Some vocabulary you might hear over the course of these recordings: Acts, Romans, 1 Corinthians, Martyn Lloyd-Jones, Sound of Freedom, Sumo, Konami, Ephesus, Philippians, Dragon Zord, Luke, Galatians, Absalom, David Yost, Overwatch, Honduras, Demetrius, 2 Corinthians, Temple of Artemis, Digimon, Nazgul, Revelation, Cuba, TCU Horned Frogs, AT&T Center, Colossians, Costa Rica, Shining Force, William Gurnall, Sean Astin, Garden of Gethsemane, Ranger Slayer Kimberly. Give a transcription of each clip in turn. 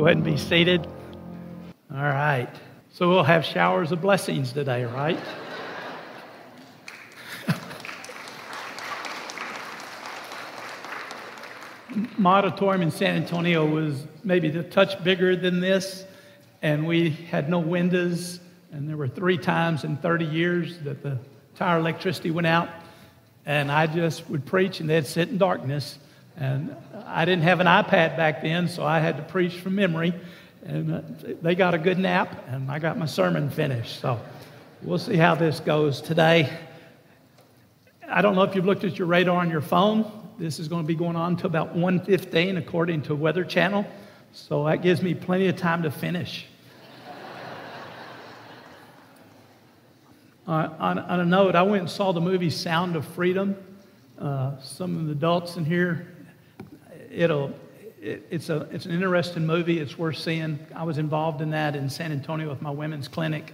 Go ahead and be seated. All right. So we'll have showers of blessings today, right? My auditorium in San Antonio was maybe a touch bigger than this, and we had no windows, and there were 3 times in 30 years that the entire electricity went out, and I just would preach, and they'd sit in darkness. And I didn't have an iPad back then, so I had to preach from memory. And they got a good nap, and I got my sermon finished. So we'll see how this goes today. I don't know if you've looked at your radar on your phone. This is going to be going on until about 1:15, according to Weather Channel. So that gives me plenty of time to finish. On a note, I went and saw the movie Sound of Freedom. Some of the adults in here, it's an interesting movie. It's worth seeing. I was involved in that in San Antonio with my women's clinic,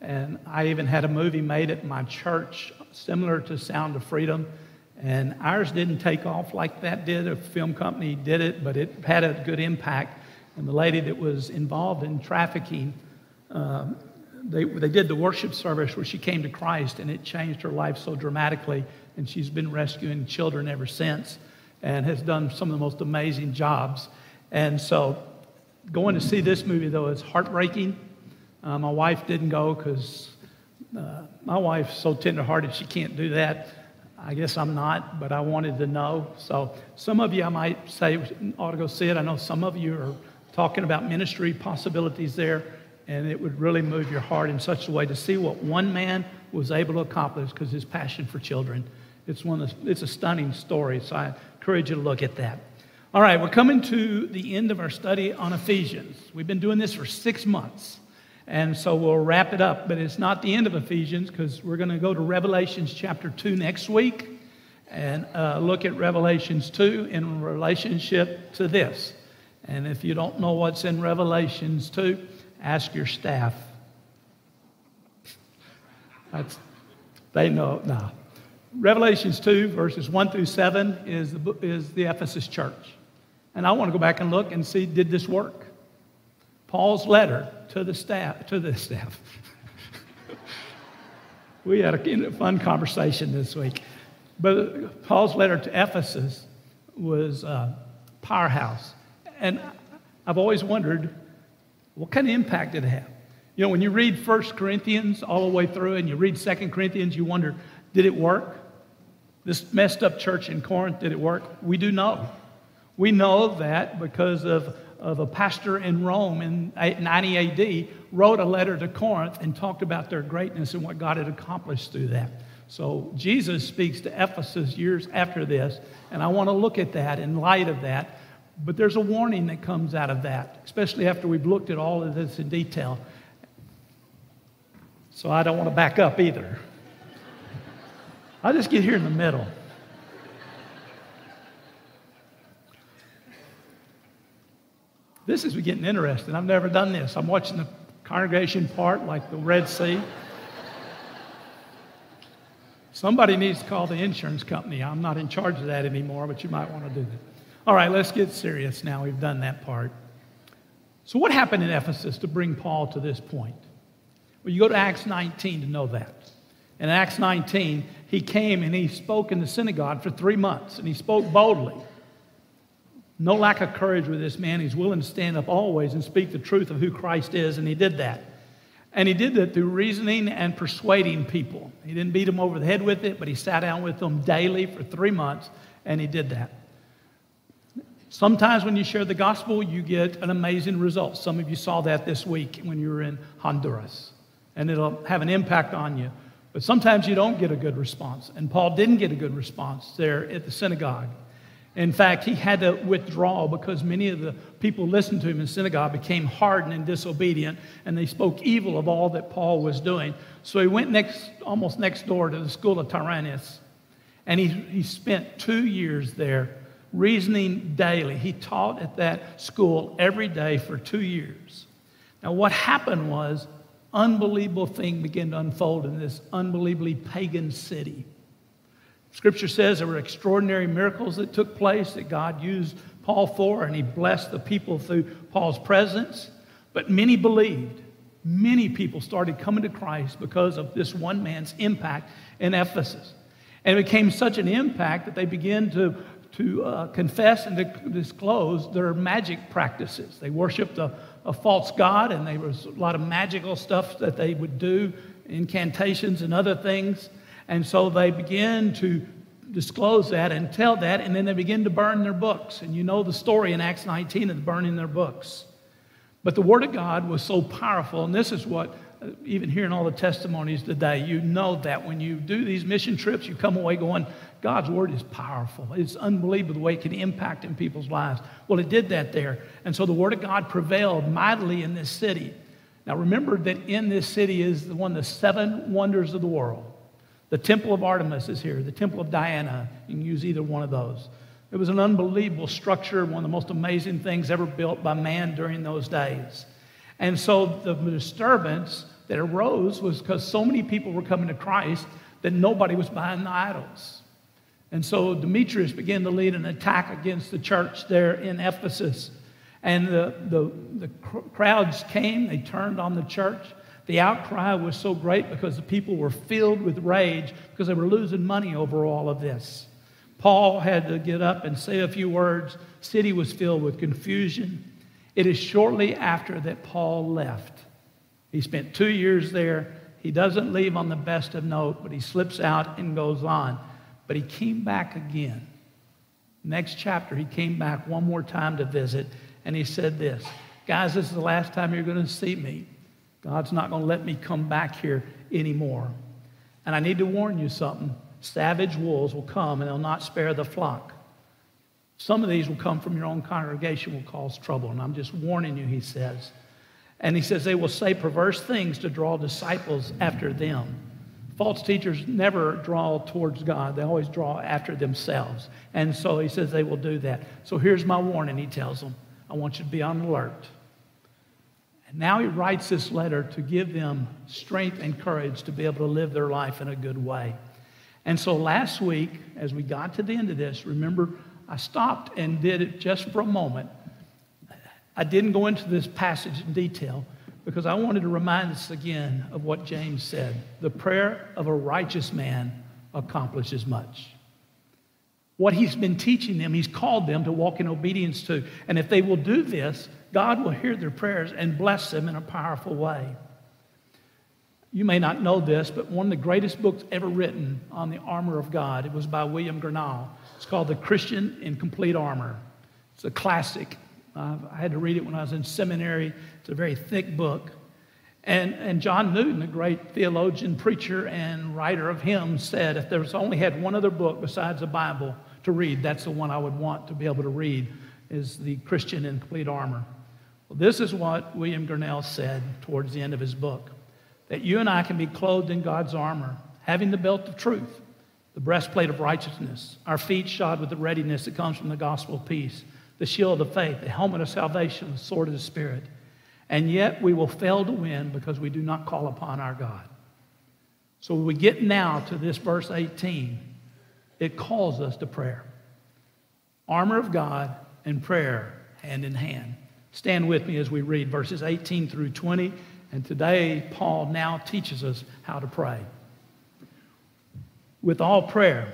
and I even had a movie made at my church similar to Sound of Freedom, and ours didn't take off like that did. A film company did it, but it had a good impact. And the lady that was involved in trafficking, they did the worship service where she came to Christ, and it changed her life so dramatically, and she's been rescuing children ever since and has done some of the most amazing jobs. And so going to see this movie, though, is heartbreaking. My wife didn't go because my wife's so tenderhearted she can't do that. I guess I'm not, but I wanted to know. So some of you, I might say, ought to go see it. I know some of you are talking about ministry possibilities there, and it would really move your heart in such a way to see what one man was able to accomplish because his passion for children. It's a stunning story, so I encourage you to look at that. All right, we're coming to the end of our study on Ephesians. We've been doing this for 6 months, and so we'll wrap it up. But it's not the end of Ephesians because we're going to go to Revelation chapter 2 next week and look at Revelation 2 in relationship to this. And if you don't know what's in Revelation 2, ask your staff. They know. No. Revelations 2, verses 1 through 7 is the Ephesus church. And I want to go back and look and see, did this work? Paul's letter to the staff. We had a fun conversation this week. But Paul's letter to Ephesus was a powerhouse. And I've always wondered, what kind of impact did it have? You know, when you read 1 Corinthians all the way through and you read 2 Corinthians, you wonder, did it work? This messed up church in Corinth, did it work? We do know. We know that because of a pastor in Rome in 90 A.D. wrote a letter to Corinth and talked about their greatness and what God had accomplished through that. So Jesus speaks to Ephesus years after this, and I want to look at that in light of that. But there's a warning that comes out of that, especially after we've looked at all of this in detail. So I don't want to back up either. I'll just get here in the middle. This is getting interesting. I've never done this. I'm watching the congregation part like the Red Sea. Somebody needs to call the insurance company. I'm not in charge of that anymore, but you might want to do that. All right, let's get serious now. We've done that part. So what happened in Ephesus to bring Paul to this point? Well, you go to Acts 19 to know that. In Acts 19, he came and he spoke in the synagogue for 3 months, and he spoke boldly. No lack of courage with this man. He's willing to stand up always and speak the truth of who Christ is, and he did that. And he did that through reasoning and persuading people. He didn't beat them over the head with it, but he sat down with them daily for 3 months, and he did that. Sometimes when you share the gospel, you get an amazing result. Some of you saw that this week when you were in Honduras, and it'll have an impact on you. But sometimes you don't get a good response, and Paul didn't get a good response there at the synagogue. In fact, he had to withdraw because many of the people listened to him in synagogue became hardened and disobedient, and they spoke evil of all that Paul was doing. So he went almost next door to the school of Tyrannus, and he spent 2 years there. Reasoning daily. He taught at that school every day for 2 years. Now, what happened was unbelievable thing began to unfold in this unbelievably pagan city. Scripture says there were extraordinary miracles that took place, that God used Paul for, and he blessed the people through Paul's presence. But many believed. Many people started coming to Christ because of this one man's impact in Ephesus. And it became such an impact that they began to confess and to disclose their magic practices. They worshiped a false god, and there was a lot of magical stuff that they would do, incantations and other things. And so they began to disclose that and tell that, and then they begin to burn their books. And you know the story in Acts 19 of burning their books. But the Word of God was so powerful, and this is what, even hearing all the testimonies today, you know that when you do these mission trips, you come away going, God's Word is powerful. It's unbelievable the way it can impact in people's lives. Well, it did that there. And so the Word of God prevailed mightily in this city. Now, remember that in this city is one of the seven wonders of the world. The Temple of Artemis is here. The Temple of Diana. You can use either one of those. It was an unbelievable structure, one of the most amazing things ever built by man during those days. And so the disturbance that arose was because so many people were coming to Christ that nobody was buying the idols. And so Demetrius began to lead an attack against the church there in Ephesus. And the crowds came. They turned on the church. The outcry was so great because the people were filled with rage because they were losing money over all of this. Paul had to get up and say a few words. City was filled with confusion. It is shortly after that Paul left. He spent 2 years there. He doesn't leave on the best of note, but he slips out and goes on. But he came back again. Next chapter, he came back one more time to visit, and he said this, guys, this is the last time you're going to see me. God's not going to let me come back here anymore. And I need to warn you something. Savage wolves will come, and they'll not spare the flock. Some of these will come from your own congregation, will cause trouble. And I'm just warning you, he says. And he says they will say perverse things to draw disciples after them. False teachers never draw towards God. They always draw after themselves. And so he says they will do that. So here's my warning, he tells them. I want you to be on alert. And now he writes this letter to give them strength and courage to be able to live their life in a good way. And so last week, as we got to the end of this, remember, I stopped and did it just for a moment. I didn't go into this passage in detail because I wanted to remind us again of what James said. The prayer of a righteous man accomplishes much. What he's been teaching them, he's called them to walk in obedience to. And if they will do this, God will hear their prayers and bless them in a powerful way. You may not know this, but one of the greatest books ever written on the armor of God, it was by William Gurnall. It's called The Christian in Complete Armor. It's a classic. I had to read it when I was in seminary. It's a very thick book. And John Newton, a great theologian, preacher, and writer of hymns, said if there was only had one other book besides the Bible to read, that's the one I would want to be able to read, is The Christian in Complete Armor. Well, this is what William Gurnall said towards the end of his book. That you and I can be clothed in God's armor, having the belt of truth, the breastplate of righteousness, our feet shod with the readiness that comes from the gospel of peace, the shield of faith, the helmet of salvation, the sword of the Spirit. And yet we will fail to win because we do not call upon our God. So we get now to this verse 18. It calls us to prayer. Armor of God and prayer hand in hand. Stand with me as we read verses 18 through 20. And today, Paul now teaches us how to pray. With all prayer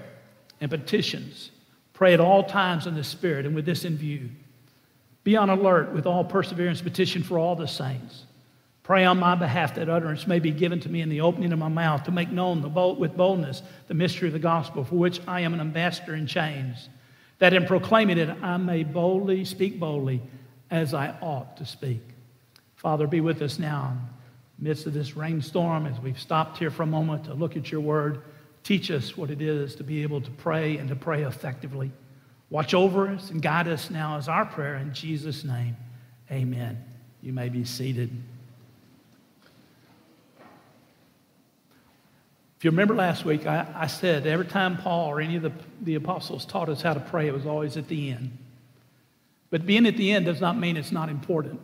and petitions, pray at all times in the Spirit, and with this in view. Be on alert with all perseverance, petition for all the saints. Pray on my behalf that utterance may be given to me in the opening of my mouth, to make known with boldness the mystery of the gospel, for which I am an ambassador in chains, that in proclaiming it I may boldly speak boldly as I ought to speak. Father, be with us now in the midst of this rainstorm as we've stopped here for a moment to look at your word. Teach us what it is to be able to pray and to pray effectively. Watch over us and guide us now as our prayer in Jesus' name. Amen. You may be seated. If you remember last week, I said every time Paul or any of the apostles taught us how to pray, it was always at the end. But being at the end does not mean it's not important.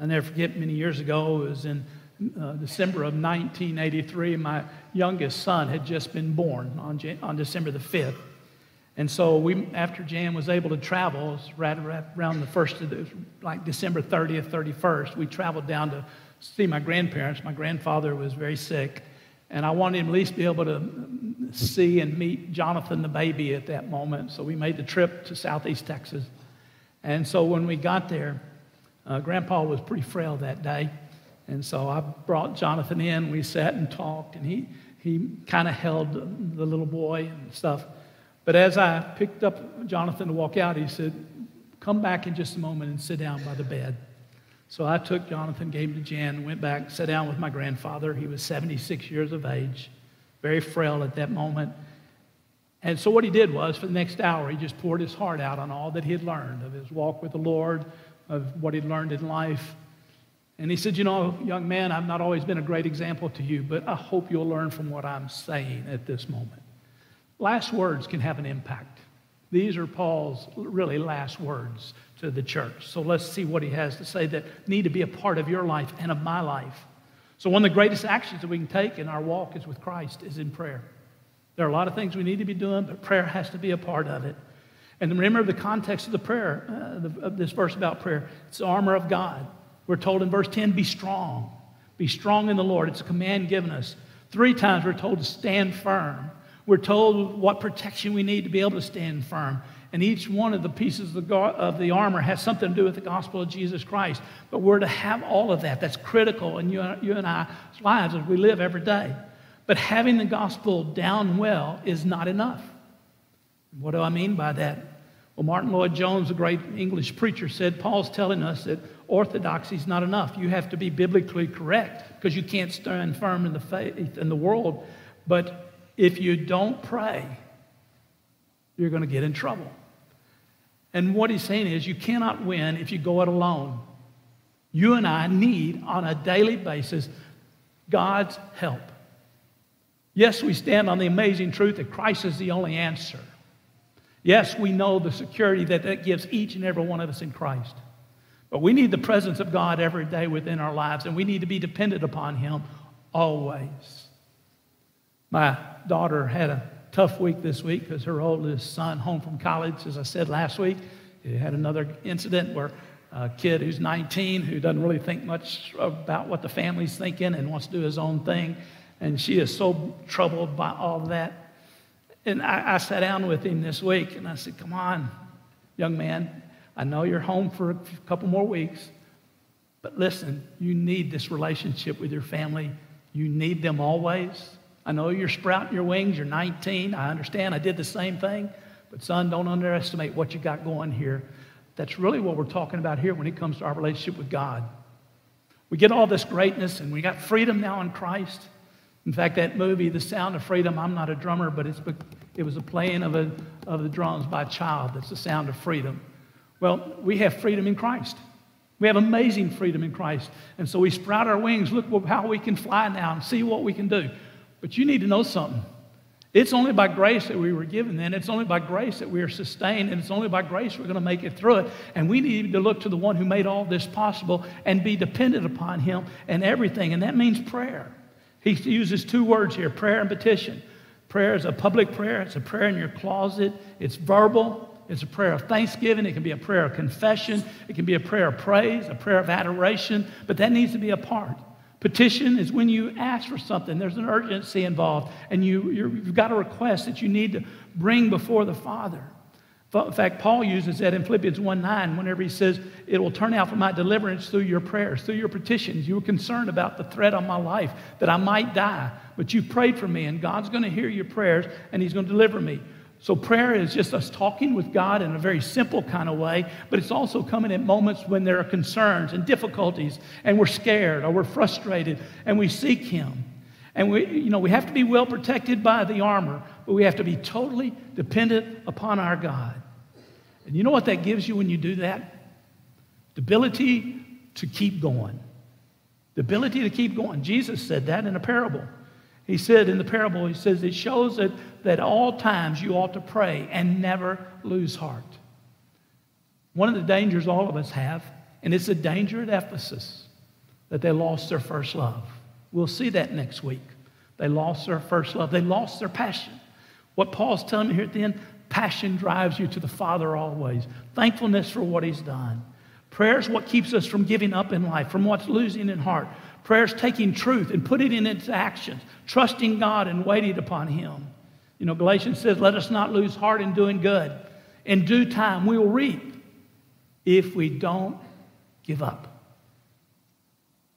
I never forget, many years ago, it was in December of 1983, my youngest son had just been born on December the 5th. And so we, after Jan was able to travel, it was right around the first, it was like December 30th, 31st, we traveled down to see my grandparents. My grandfather was very sick, and I wanted him at least be able to see and meet Jonathan the baby at that moment. So we made the trip to Southeast Texas. And so when we got there, Grandpa was pretty frail that day. And so I brought Jonathan in. We sat and talked, and he kind of held the little boy and stuff. But as I picked up Jonathan to walk out, he said, "Come back in just a moment and sit down by the bed." So I took Jonathan, gave him to Jan, went back, sat down with my grandfather. He was 76 years of age, very frail at that moment. And so what he did was, for the next hour, he just poured his heart out on all that he had learned of his walk with the Lord, of what he'd learned in life. And he said, "You know, young man, I've not always been a great example to you, but I hope you'll learn from what I'm saying at this moment." Last words can have an impact. These are Paul's really last words to the church. So let's see what he has to say that need to be a part of your life and of my life. So one of the greatest actions that we can take in our walk is with Christ is in prayer. There are a lot of things we need to be doing, but prayer has to be a part of it. And remember the context of the prayer, of this verse about prayer. It's the armor of God. We're told in verse 10, be strong. Be strong in the Lord. It's a command given us. 3 times we're told to stand firm. We're told what protection we need to be able to stand firm. And each one of the pieces of the armor has something to do with the gospel of Jesus Christ. But we're to have all of that. That's critical in you and I's lives as we live every day. But having the gospel down well is not enough. What do I mean by that? Well, Martyn Lloyd-Jones, a great English preacher, said Paul's telling us that orthodoxy is not enough. You have to be biblically correct because you can't stand firm in the faith in the world. But if you don't pray, you're going to get in trouble. And what he's saying is you cannot win if you go it alone. You and I need, on a daily basis, God's help. Yes, we stand on the amazing truth that Christ is the only answer. Yes, we know the security that that gives each and every one of us in Christ. But we need the presence of God every day within our lives, and we need to be dependent upon Him always. My daughter had a tough week this week because her oldest son, home from college, as I said last week, he had another incident where a kid who's 19, who doesn't really think much about what the family's thinking and wants to do his own thing, and she is so troubled by all that. And I sat down with him this week, and I said, "Come on, young man, I know you're home for a couple more weeks, but listen, you need this relationship with your family. You need them always. I know you're sprouting your wings. You're 19. I understand. I did the same thing. But son, don't underestimate what you got going here." That's really what we're talking about here when it comes to our relationship with God. We get all this greatness, and we got freedom now in Christ. In fact, that movie, The Sound of Freedom, I'm not a drummer, but it was a playing of the drums by a child. That's the sound of freedom. Well, we have freedom in Christ. We have amazing freedom in Christ. And so we sprout our wings. Look how we can fly now and see what we can do. But you need to know something. It's only by grace that we were given then. It's only by grace that we are sustained. And it's only by grace we're going to make it through it. And we need to look to the one who made all this possible and be dependent upon him and everything. And that means prayer. He uses 2 words here, prayer and petition. Prayer is a public prayer. It's a prayer in your closet. It's verbal. It's a prayer of thanksgiving. It can be a prayer of confession. It can be a prayer of praise, a prayer of adoration. But that needs to be a part. Petition is when you ask for something. There's an urgency involved. And you've got a request that you need to bring before the Father. In fact, Paul uses that in Philippians 1:9 whenever he says, "It will turn out for my deliverance through your prayers, through your petitions. You were concerned about the threat on my life, that I might die. But you prayed for me, and God's going to hear your prayers, and he's going to deliver me." So prayer is just us talking with God in a very simple kind of way, but it's also coming at moments when there are concerns and difficulties, and we're scared or we're frustrated, and we seek him. And we have to be well protected by the armor, but we have to be totally dependent upon our God. And you know what that gives you when you do that? The ability to keep going. The ability to keep going. Jesus said that in a parable. He said in the parable, he says, it shows that at all times you ought to pray and never lose heart. One of the dangers all of us have, and it's a danger at Ephesus, that they lost their first love. We'll see that next week. They lost their first love. They lost their passion. What Paul's telling me here at the end, Passion drives you to the Father always. Thankfulness for what he's done. Prayer is what keeps us from giving up in life, from what's losing in heart. Prayer is taking truth and putting it into actions, trusting God and waiting upon him. You know, Galatians says, let us not lose heart in doing good. In due time, we will reap if we don't give up.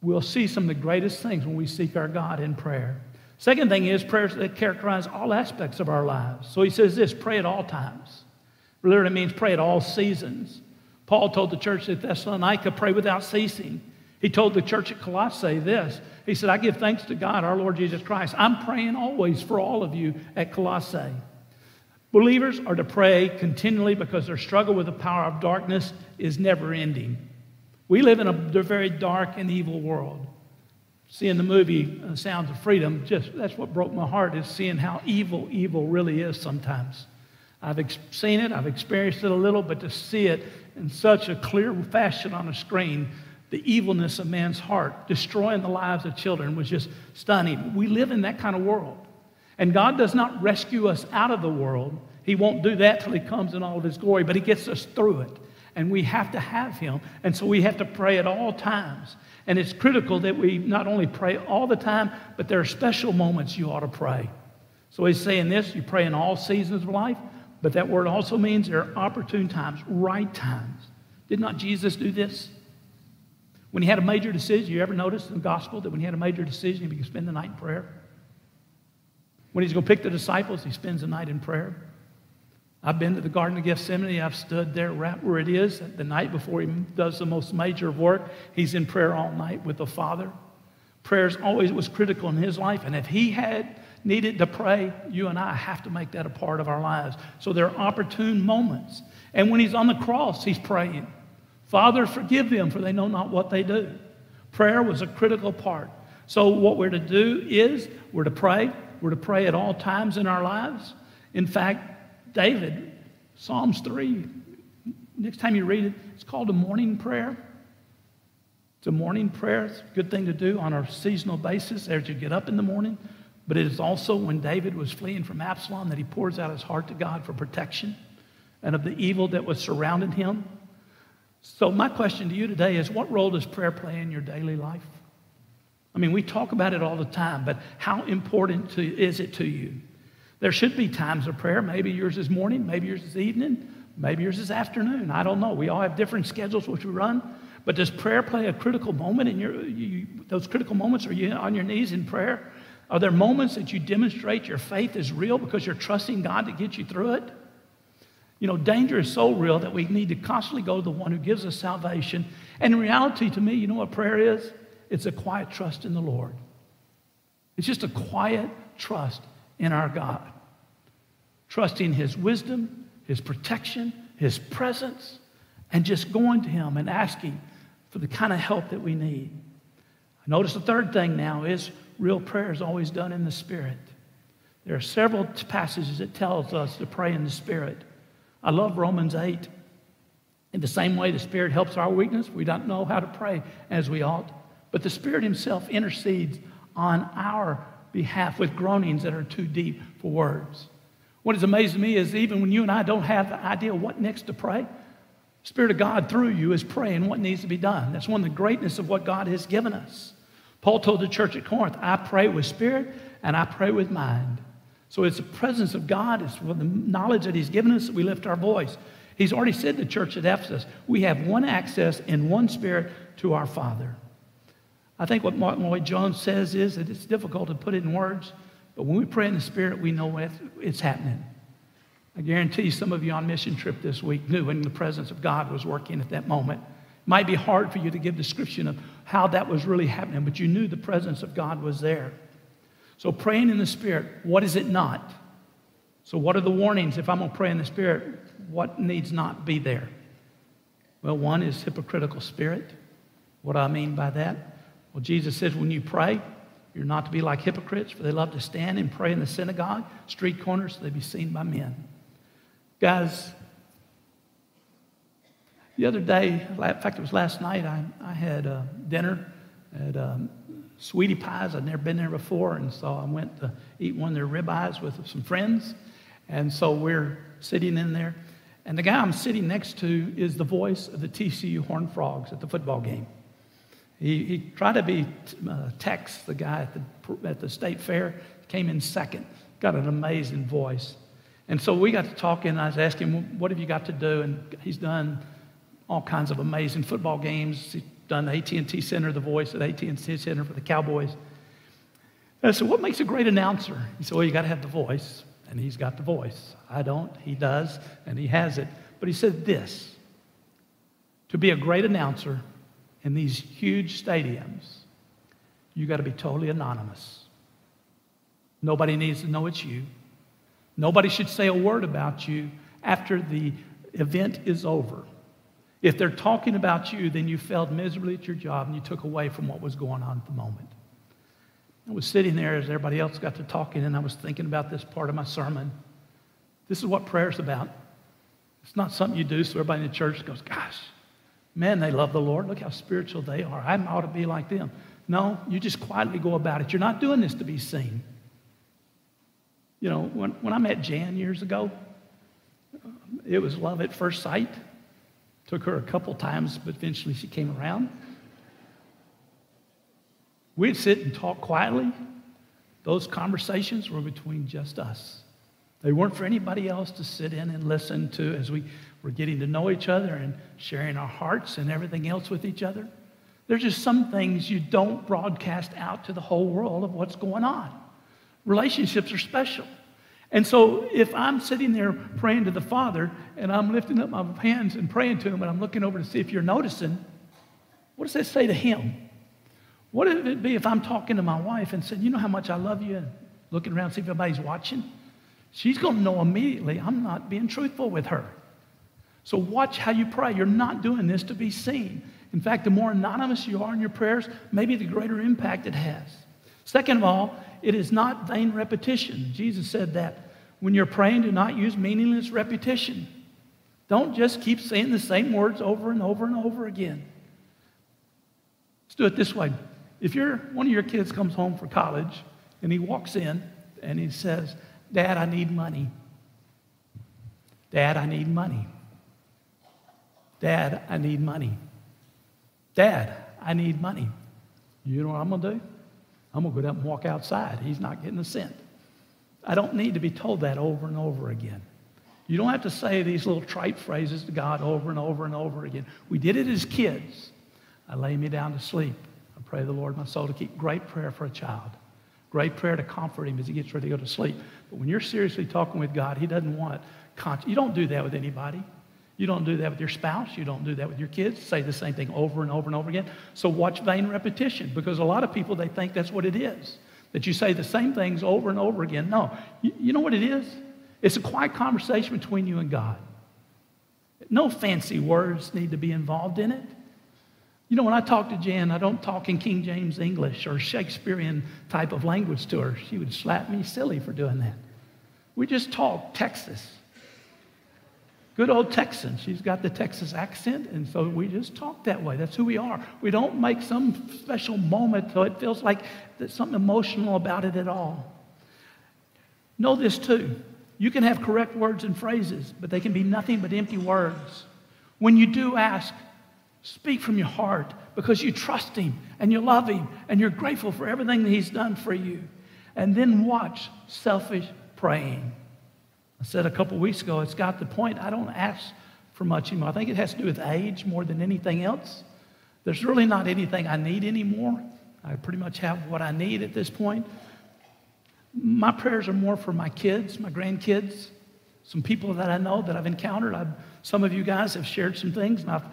We'll see some of the greatest things when we seek our God in prayer. Second thing is prayers that characterize all aspects of our lives. So he says this, pray at all times. Literally means pray at all seasons. Paul told the church at Thessalonica, pray without ceasing. He told the church at Colossae this. He said, I give thanks to God, our Lord Jesus Christ. I'm praying always for all of you at Colossae. Believers are to pray continually because their struggle with the power of darkness is never ending. We live in a very dark and evil world. Seeing the movie Sound of Freedom, that's what broke my heart, is seeing how evil really is sometimes. I've seen it, I've experienced it a little, but to see it in such a clear fashion on a screen, the evilness of man's heart, destroying the lives of children, was just stunning. We live in that kind of world. And God does not rescue us out of the world. He won't do that till he comes in all of his glory, but he gets us through it. And we have to have him. And so we have to pray at all times. And it's critical that we not only pray all the time, but there are special moments you ought to pray. So he's saying this, you pray in all seasons of life, but that word also means there are opportune times, right times. Did not Jesus do this? When he had a major decision, you ever notice in the gospel that when he had a major decision, he could spend the night in prayer? When he's going to pick the disciples, he spends the night in prayer. I've been to the Garden of Gethsemane. I've stood there right where it is. The night before he does the most major of work, he's in prayer all night with the Father. Prayer always was critical in his life. And if he had needed to pray, you and I have to make that a part of our lives. So there are opportune moments. And when he's on the cross, he's praying. Father, forgive them, for they know not what they do. Prayer was a critical part. So what we're to do is we're to pray. We're to pray at all times in our lives. In fact, David, Psalms 3, next time you read it, it's called a morning prayer. It's a morning prayer. It's a good thing to do on a seasonal basis as you get up in the morning. But it is also when David was fleeing from Absalom that he pours out his heart to God for protection and of the evil that was surrounding him. So my question to you today is, what role does prayer play in your daily life? I mean, we talk about it all the time, but how important is it to you? There should be times of prayer. Maybe yours is morning, maybe yours is evening, maybe yours is afternoon. I don't know. We all have different schedules which we run. But does prayer play a critical moment in those critical moments? Are you on your knees in prayer? Are there moments that you demonstrate your faith is real because you're trusting God to get you through it? You know, danger is so real that we need to constantly go to the one who gives us salvation. And in reality, to me, you know what prayer is? It's a quiet trust in the Lord. It's just a quiet trust in our God. Trusting his wisdom, his protection, his presence, and just going to him and asking for the kind of help that we need. Notice the third thing now is real prayer is always done in the Spirit. There are several passages that tells us to pray in the Spirit. I love Romans 8. In the same way the Spirit helps our weakness, we don't know how to pray as we ought. But the Spirit himself intercedes on our behalf with groanings that are too deep for words. What has amazed me is even when you and I don't have the idea what next to pray, the Spirit of God through you is praying what needs to be done. That's one of the greatness of what God has given us. Paul told the church at Corinth, I pray with spirit and I pray with mind. So it's the presence of God, it's the knowledge that he's given us that we lift our voice. He's already said to the church at Ephesus, we have one access in one spirit to our Father. I think what Martyn Lloyd-Jones says is that it's difficult to put it in words, but when we pray in the Spirit, we know it's happening. I guarantee some of you on mission trip this week knew when the presence of God was working at that moment. It might be hard for you to give description of how that was really happening, but you knew the presence of God was there. So praying in the Spirit, what is it not? So what are the warnings if I'm going to pray in the Spirit? What needs not be there? Well, one is hypocritical spirit. What do I mean by that? Well, Jesus says when you pray, you're not to be like hypocrites, for they love to stand and pray in the synagogue, street corners, so they be seen by men. Guys, the other day, in fact, it was last night, I had dinner at Sweetie Pies. I'd never been there before, and so I went to eat one of their ribeyes with some friends. And so we're sitting in there. And the guy I'm sitting next to is the voice of the TCU Horned Frogs at the football game. He tried to be Tex, the guy at the state fair, came in second, got an amazing voice. And so we got to talking, and I was asking him, what have you got to do? And he's done all kinds of amazing football games. He's done the AT&T Center, the voice at AT&T Center for the Cowboys. And I said, what makes a great announcer? He said, well, you got to have the voice, and he's got the voice. I don't, he does, and he has it. But he said this, to be a great announcer in these huge stadiums, you got to be totally anonymous. Nobody needs to know it's you. Nobody should say a word about you after the event is over. If they're talking about you, then you failed miserably at your job and you took away from what was going on at the moment. I was sitting there as everybody else got to talking, and I was thinking about this part of my sermon. This is what prayer's about. It's not something you do so everybody in the church goes, gosh, man, they love the Lord. Look how spiritual they are. I ought to be like them. No, you just quietly go about it. You're not doing this to be seen. You know, when I met Jan years ago, it was love at first sight. Took her a couple times, but eventually she came around. We'd sit and talk quietly. Those conversations were between just us. They weren't for anybody else to sit in and listen to as we were getting to know each other and sharing our hearts and everything else with each other. There's just some things you don't broadcast out to the whole world of what's going on. Relationships are special. And so if I'm sitting there praying to the Father and I'm lifting up my hands and praying to Him and I'm looking over to see if you're noticing, what does that say to Him? What would it be if I'm talking to my wife and said, you know how much I love you, and looking around to see if anybody's watching? She's going to know immediately I'm not being truthful with her. So watch how you pray. You're not doing this to be seen. In fact, the more anonymous you are in your prayers, maybe the greater impact it has. Second of all, it is not vain repetition. Jesus said that. When you're praying, do not use meaningless repetition. Don't just keep saying the same words over and over and over again. Let's do it this way. If one of your kids comes home from college and he walks in and he says, Dad, I need money. Dad, I need money. Dad, I need money. Dad, I need money. You know what I'm going to do? I'm going to go up and walk outside. He's not getting a cent. I don't need to be told that over and over again. You don't have to say these little trite phrases to God over and over and over again. We did it as kids. I lay me down to sleep. I pray the Lord my soul to keep. Great prayer for a child. Great prayer to comfort him as he gets ready to go to sleep. But when you're seriously talking with God, He doesn't want you don't do that with anybody. You don't do that with your spouse. You don't do that with your kids. Say the same thing over and over and over again. So watch vain repetition, because a lot of people, they think that's what it is, that you say the same things over and over again. No, you know what it is? It's a quiet conversation between you and God. No fancy words need to be involved in it. You know, when I talk to Jan, I don't talk in King James English or Shakespearean type of language to her. She would slap me silly for doing that. We just talk Texas. Good old Texan. She's got the Texas accent, and so we just talk that way. That's who we are. We don't make some special moment so it feels like there's something emotional about it at all. Know this too. You can have correct words and phrases, but they can be nothing but empty words. When you do ask, speak from your heart, because you trust Him and you love Him and you're grateful for everything that He's done for you. And then watch selfish praying. I said a couple weeks ago, it's got the point. I don't ask for much anymore. I think it has to do with age more than anything else. There's really not anything I need anymore. I pretty much have what I need at this point. My prayers are more for my kids, my grandkids, some people that I know that I've encountered. Some of you guys have shared some things, and I've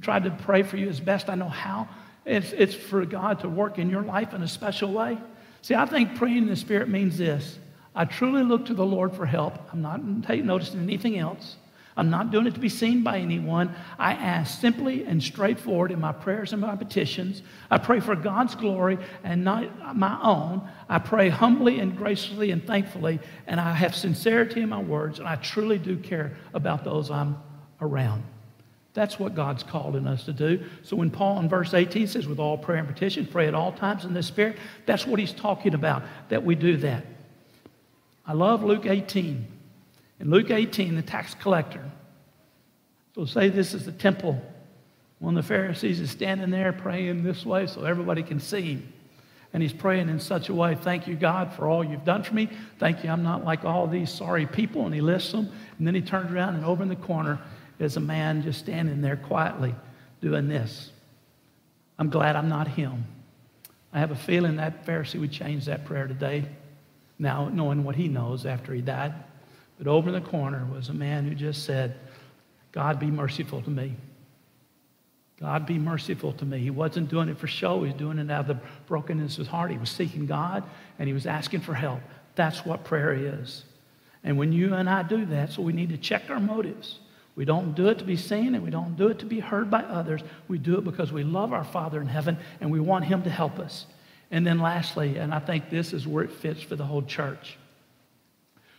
tried to pray for you as best I know how. It's for God to work in your life in a special way. See, I think praying in the Spirit means this. I truly look to the Lord for help. I'm not noticing anything else. I'm not doing it to be seen by anyone. I ask simply and straightforward in my prayers and my petitions. I pray for God's glory and not my own. I pray humbly and graciously and thankfully, and I have sincerity in my words, and I truly do care about those I'm around. That's what God's calling us to do. So when Paul in verse 18 says, with all prayer and petition, pray at all times in the Spirit, that's what he's talking about, that we do that. I love Luke 18. In Luke 18, the tax collector. So say this is the temple. One of the Pharisees is standing there praying this way so everybody can see him. And he's praying in such a way, thank you, God, for all you've done for me. Thank you, I'm not like all these sorry people. And he lists them. And then he turns around, and over in the corner is a man just standing there quietly doing this. I'm glad I'm not him. I have a feeling that Pharisee would change that prayer today, now knowing what he knows after he died. But over in the corner was a man who just said, God, be merciful to me. God, be merciful to me. He wasn't doing it for show. He was doing it out of the brokenness of his heart. He was seeking God, and he was asking for help. That's what prayer is. And when you and I do that, so we need to check our motives. We don't do it to be seen, and we don't do it to be heard by others. We do it because we love our Father in heaven, and we want him to help us. And then lastly, and I think this is where it fits for the whole church,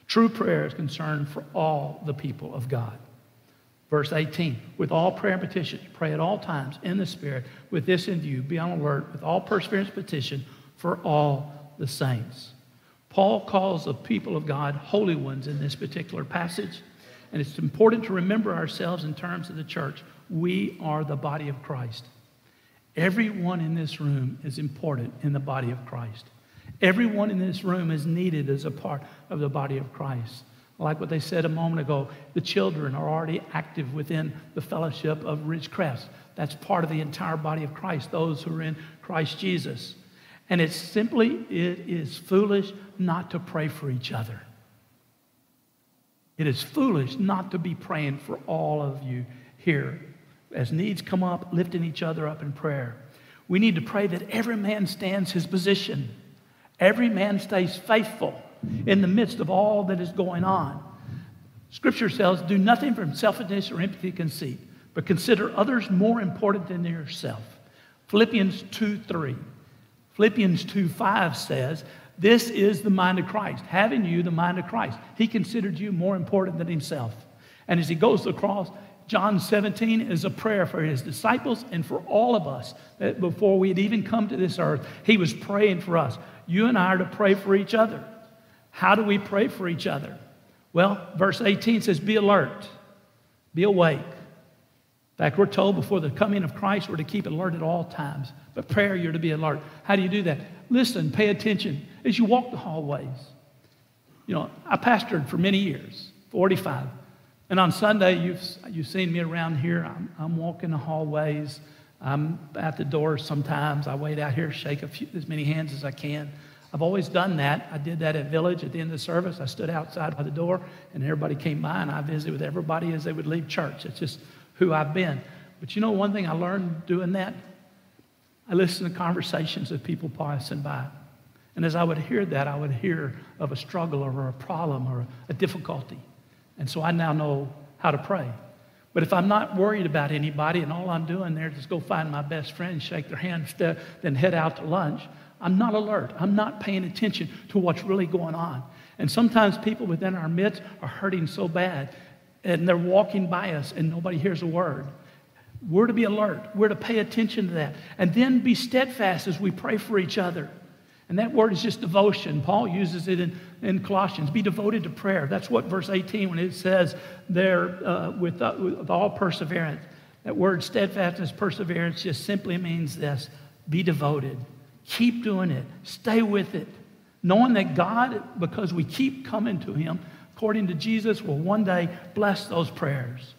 true prayer is concerned for all the people of God. Verse 18, with all prayer and petition, pray at all times in the Spirit, with this in view, be on alert, with all perseverance petition for all the saints. Paul calls the people of God holy ones in this particular passage, and it's important to remember ourselves in terms of the church. We are the body of Christ. Everyone in this room is important in the body of Christ. Everyone in this room is needed as a part of the body of Christ. Like what they said a moment ago, the children are already active within the fellowship of Ridgecrest. That's part of the entire body of Christ, those who are in Christ Jesus. And it's simply, it is foolish not to pray for each other. It is foolish not to be praying for all of you here. As needs come up, lifting each other up in prayer. We need to pray that every man stands his position. Every man stays faithful in the midst of all that is going on. Scripture says, do nothing from selfishness or empty conceit, but consider others more important than yourself. Philippians 2:3. Philippians 2:5 says, this is the mind of Christ, having you the mind of Christ. He considered you more important than himself. And as he goes to the cross, John 17 is a prayer for his disciples and for all of us, that before we had even come to this earth, he was praying for us. You and I are to pray for each other. How do we pray for each other? Well, verse 18 says, be alert, be awake. In fact, we're told before the coming of Christ, we're to keep alert at all times. But prayer, you're to be alert. How do you do that? Listen, pay attention as you walk the hallways. You know, I pastored for many years, 45. And on Sunday, you've seen me around here. I'm walking the hallways. I'm at the door sometimes. I wait out here, shake as many hands as I can. I've always done that. I did that at Village at the end of the service. I stood outside by the door, and everybody came by, and I visited with everybody as they would leave church. It's just who I've been. But you know one thing I learned doing that? I listened to conversations of people passing by. And as I would hear that, I would hear of a struggle or a problem or a difficulty. And so I now know how to pray. But if I'm not worried about anybody and all I'm doing there is go find my best friend, shake their hand, then head out to lunch, I'm not alert. I'm not paying attention to what's really going on. And sometimes people within our midst are hurting so bad, and they're walking by us, and nobody hears a word. We're to be alert. We're to pay attention to that. And then be steadfast as we pray for each other. And that word is just devotion. Paul uses it in Colossians. Be devoted to prayer. That's what verse 18, when it says there with all perseverance. That word steadfastness, perseverance, just simply means this. Be devoted. Keep doing it. Stay with it. Knowing that God, because we keep coming to him, according to Jesus, will one day bless those prayers.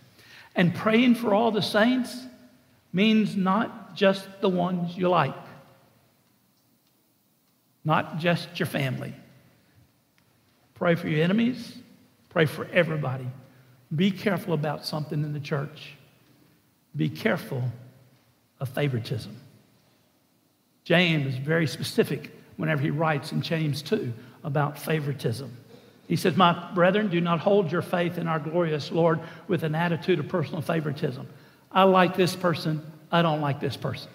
And praying for all the saints means not just the ones you like. Not just your family. Pray for your enemies. Pray for everybody. Be careful about something in the church. Be careful of favoritism. James is very specific whenever he writes in James 2 about favoritism. He says, my brethren, do not hold your faith in our glorious Lord with an attitude of personal favoritism. I like this person. I don't like this person.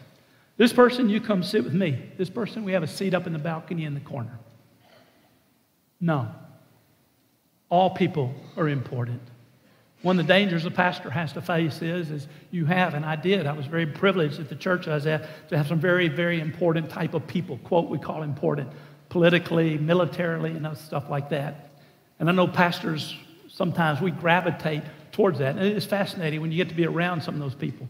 This person, you come sit with me. This person, we have a seat up in the balcony in the corner. No. All people are important. One of the dangers a pastor has to face is you have, and I did. I was very privileged at the church I was at to have some very, very important type of people, quote, we call important, politically, militarily, and stuff like that. And I know pastors sometimes we gravitate towards that. And it is fascinating when you get to be around some of those people.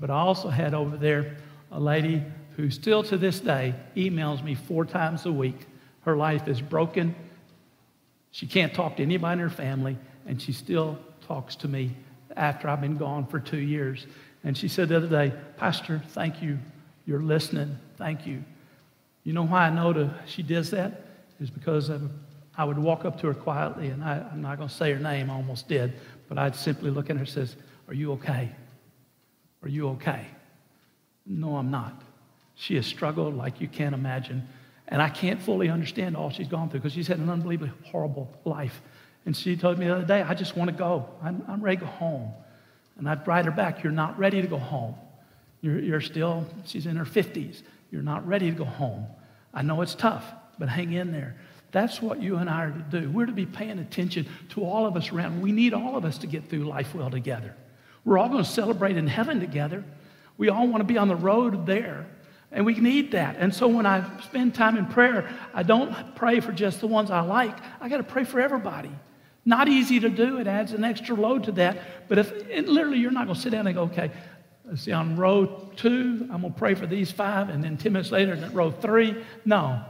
But I also had over there a lady who still to this day emails me 4 times a week. Her life is broken. She can't talk to anybody in her family, and she still talks to me after I've been gone for 2 years. And she said the other day, "Pastor, thank you. You're listening. Thank you." You know why I know she does that? Is because I would walk up to her quietly, and I'm not going to say her name. I almost did. But I'd simply look at her and says, "Are you okay? Are you okay?" "No, I'm not." She has struggled like you can't imagine. And I can't fully understand all she's gone through because she's had an unbelievably horrible life. And she told me the other day, "I just want to go. I'm ready to go home." And I'd write her back, "You're not ready to go home. You're still," she's in her 50s. "You're not ready to go home. I know it's tough, but hang in there." That's what you and I are to do. We're to be paying attention to all of us around. We need all of us to get through life well together. We're all going to celebrate in heaven together. We all want to be on the road there. And we need that. And so when I spend time in prayer, I don't pray for just the ones I like. I got to pray for everybody. Not easy to do. It adds an extra load to that. But literally, you're not going to sit down and go, "Okay, let's see, on row 2, I'm going to pray for these 5, and then 10 minutes later, row 3. No.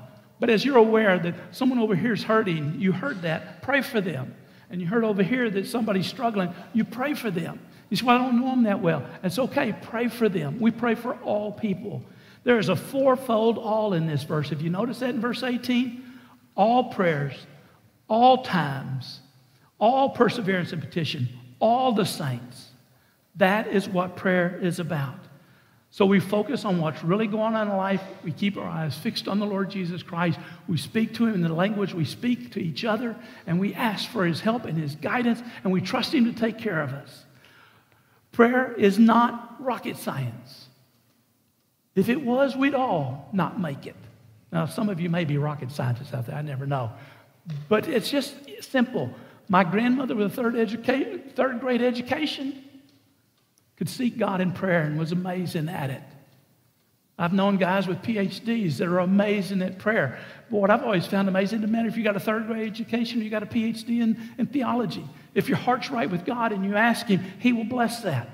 But as you're aware that someone over here is hurting, you heard that, pray for them. And you heard over here that somebody's struggling, you pray for them. You say, "Well, I don't know them that well." It's okay, pray for them. We pray for all people. There is a fourfold all in this verse. If you notice that in verse 18, all prayers, all times, all perseverance and petition, all the saints. That is what prayer is about. So we focus on what's really going on in life. We keep our eyes fixed on the Lord Jesus Christ. We speak to him in the language we speak to each other, and we ask for his help and his guidance, and we trust him to take care of us. Prayer is not rocket science. If it was, we'd all not make it. Now, some of you may be rocket scientists out there. I never know. But it's just simple. My grandmother with a third grade education could seek God in prayer and was amazing at it. I've known guys with PhDs that are amazing at prayer. But what I've always found amazing, no matter if you got a third grade education or you got a PhD in theology, if your heart's right with God and you ask him, he will bless that.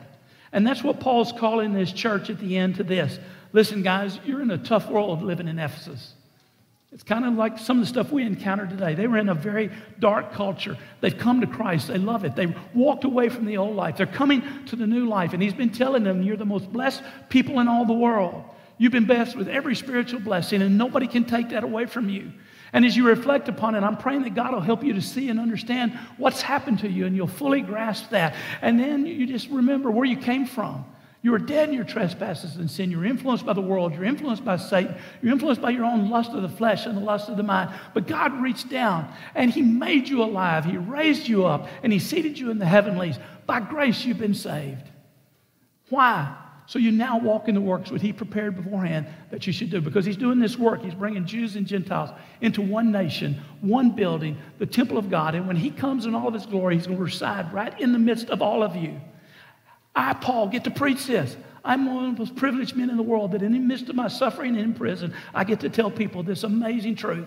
And that's what Paul's calling this church at the end to this. Listen, guys, you're in a tough world living in Ephesus. It's kind of like some of the stuff we encounter today. They were in a very dark culture. They've come to Christ. They love it. They've walked away from the old life. They're coming to the new life. And he's been telling them, you're the most blessed people in all the world. You've been blessed with every spiritual blessing, and nobody can take that away from you. And as you reflect upon it, I'm praying that God will help you to see and understand what's happened to you, and you'll fully grasp that. And then you just remember where you came from. You were dead in your trespasses and sin. You were influenced by the world. You're influenced by Satan. You're influenced by your own lust of the flesh and the lust of the mind. But God reached down, and he made you alive. He raised you up, and he seated you in the heavenlies. By grace, you've been saved. Why? So you now walk in the works which he prepared beforehand that you should do. Because he's doing this work. He's bringing Jews and Gentiles into one nation, one building, the temple of God. And when he comes in all of his glory, he's going to reside right in the midst of all of you. I, Paul, get to preach this. I'm one of the most privileged men in the world that in the midst of my suffering and in prison, I get to tell people this amazing truth.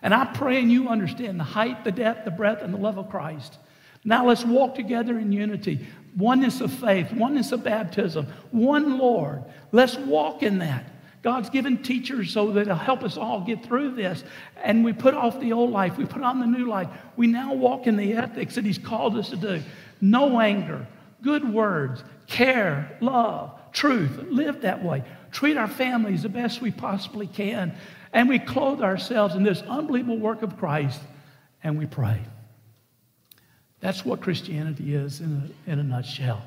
And I pray and you understand the height, the depth, the breadth, and the love of Christ. Now let's walk together in unity. Oneness of faith, oneness of baptism, one Lord. Let's walk in that. God's given teachers so that it'll help us all get through this. And we put off the old life. We put on the new life. We now walk in the ethics that he's called us to do. No anger. Good words, care, love, truth. Live that way. Treat our families the best we possibly can. And we clothe ourselves in this unbelievable work of Christ, and we pray. That's what Christianity is in a nutshell.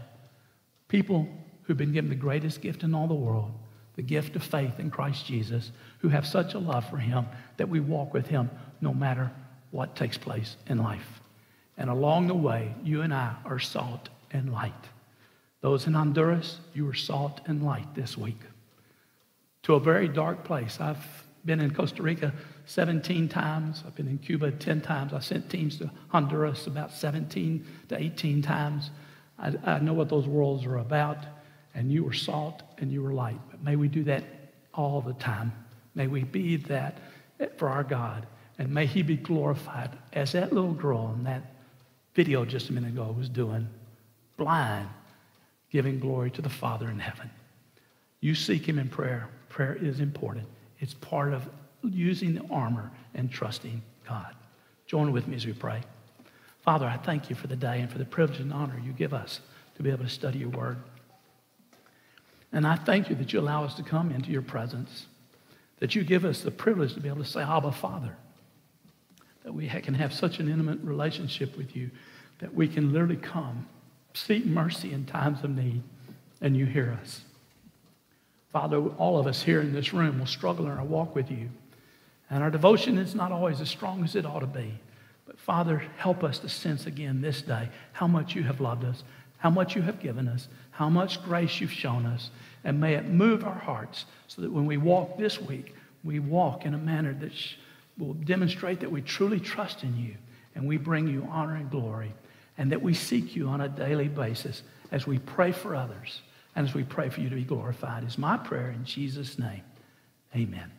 People who've been given the greatest gift in all the world, the gift of faith in Christ Jesus, who have such a love for him that we walk with him no matter what takes place in life. And along the way, you and I are salt and light. Those in Honduras, you were salt and light this week. To a very dark place. I've been in Costa Rica 17 times. I've been in Cuba 10 times. I sent teams to Honduras about 17 to 18 times. I know what those worlds are about, and you were salt and you were light. But may we do that all the time. May we be that for our God, and may he be glorified as that little girl in that video just a minute ago was doing, blind, giving glory to the Father in heaven. You seek him in prayer. Prayer is important. It's part of using the armor and trusting God. Join with me as we pray. Father, I thank you for the day and for the privilege and honor you give us to be able to study your word. And I thank you that you allow us to come into your presence, that you give us the privilege to be able to say, Abba, Father, that we can have such an intimate relationship with you that we can literally come, seek mercy in times of need, and you hear us. Father, all of us here in this room will struggle in our walk with you. And our devotion is not always as strong as it ought to be. But Father, help us to sense again this day how much you have loved us, how much you have given us, how much grace you've shown us. And may it move our hearts so that when we walk this week, we walk in a manner that will demonstrate that we truly trust in you and we bring you honor and glory, and that we seek you on a daily basis as we pray for others and as we pray for you to be glorified. Is my prayer in Jesus' name. Amen.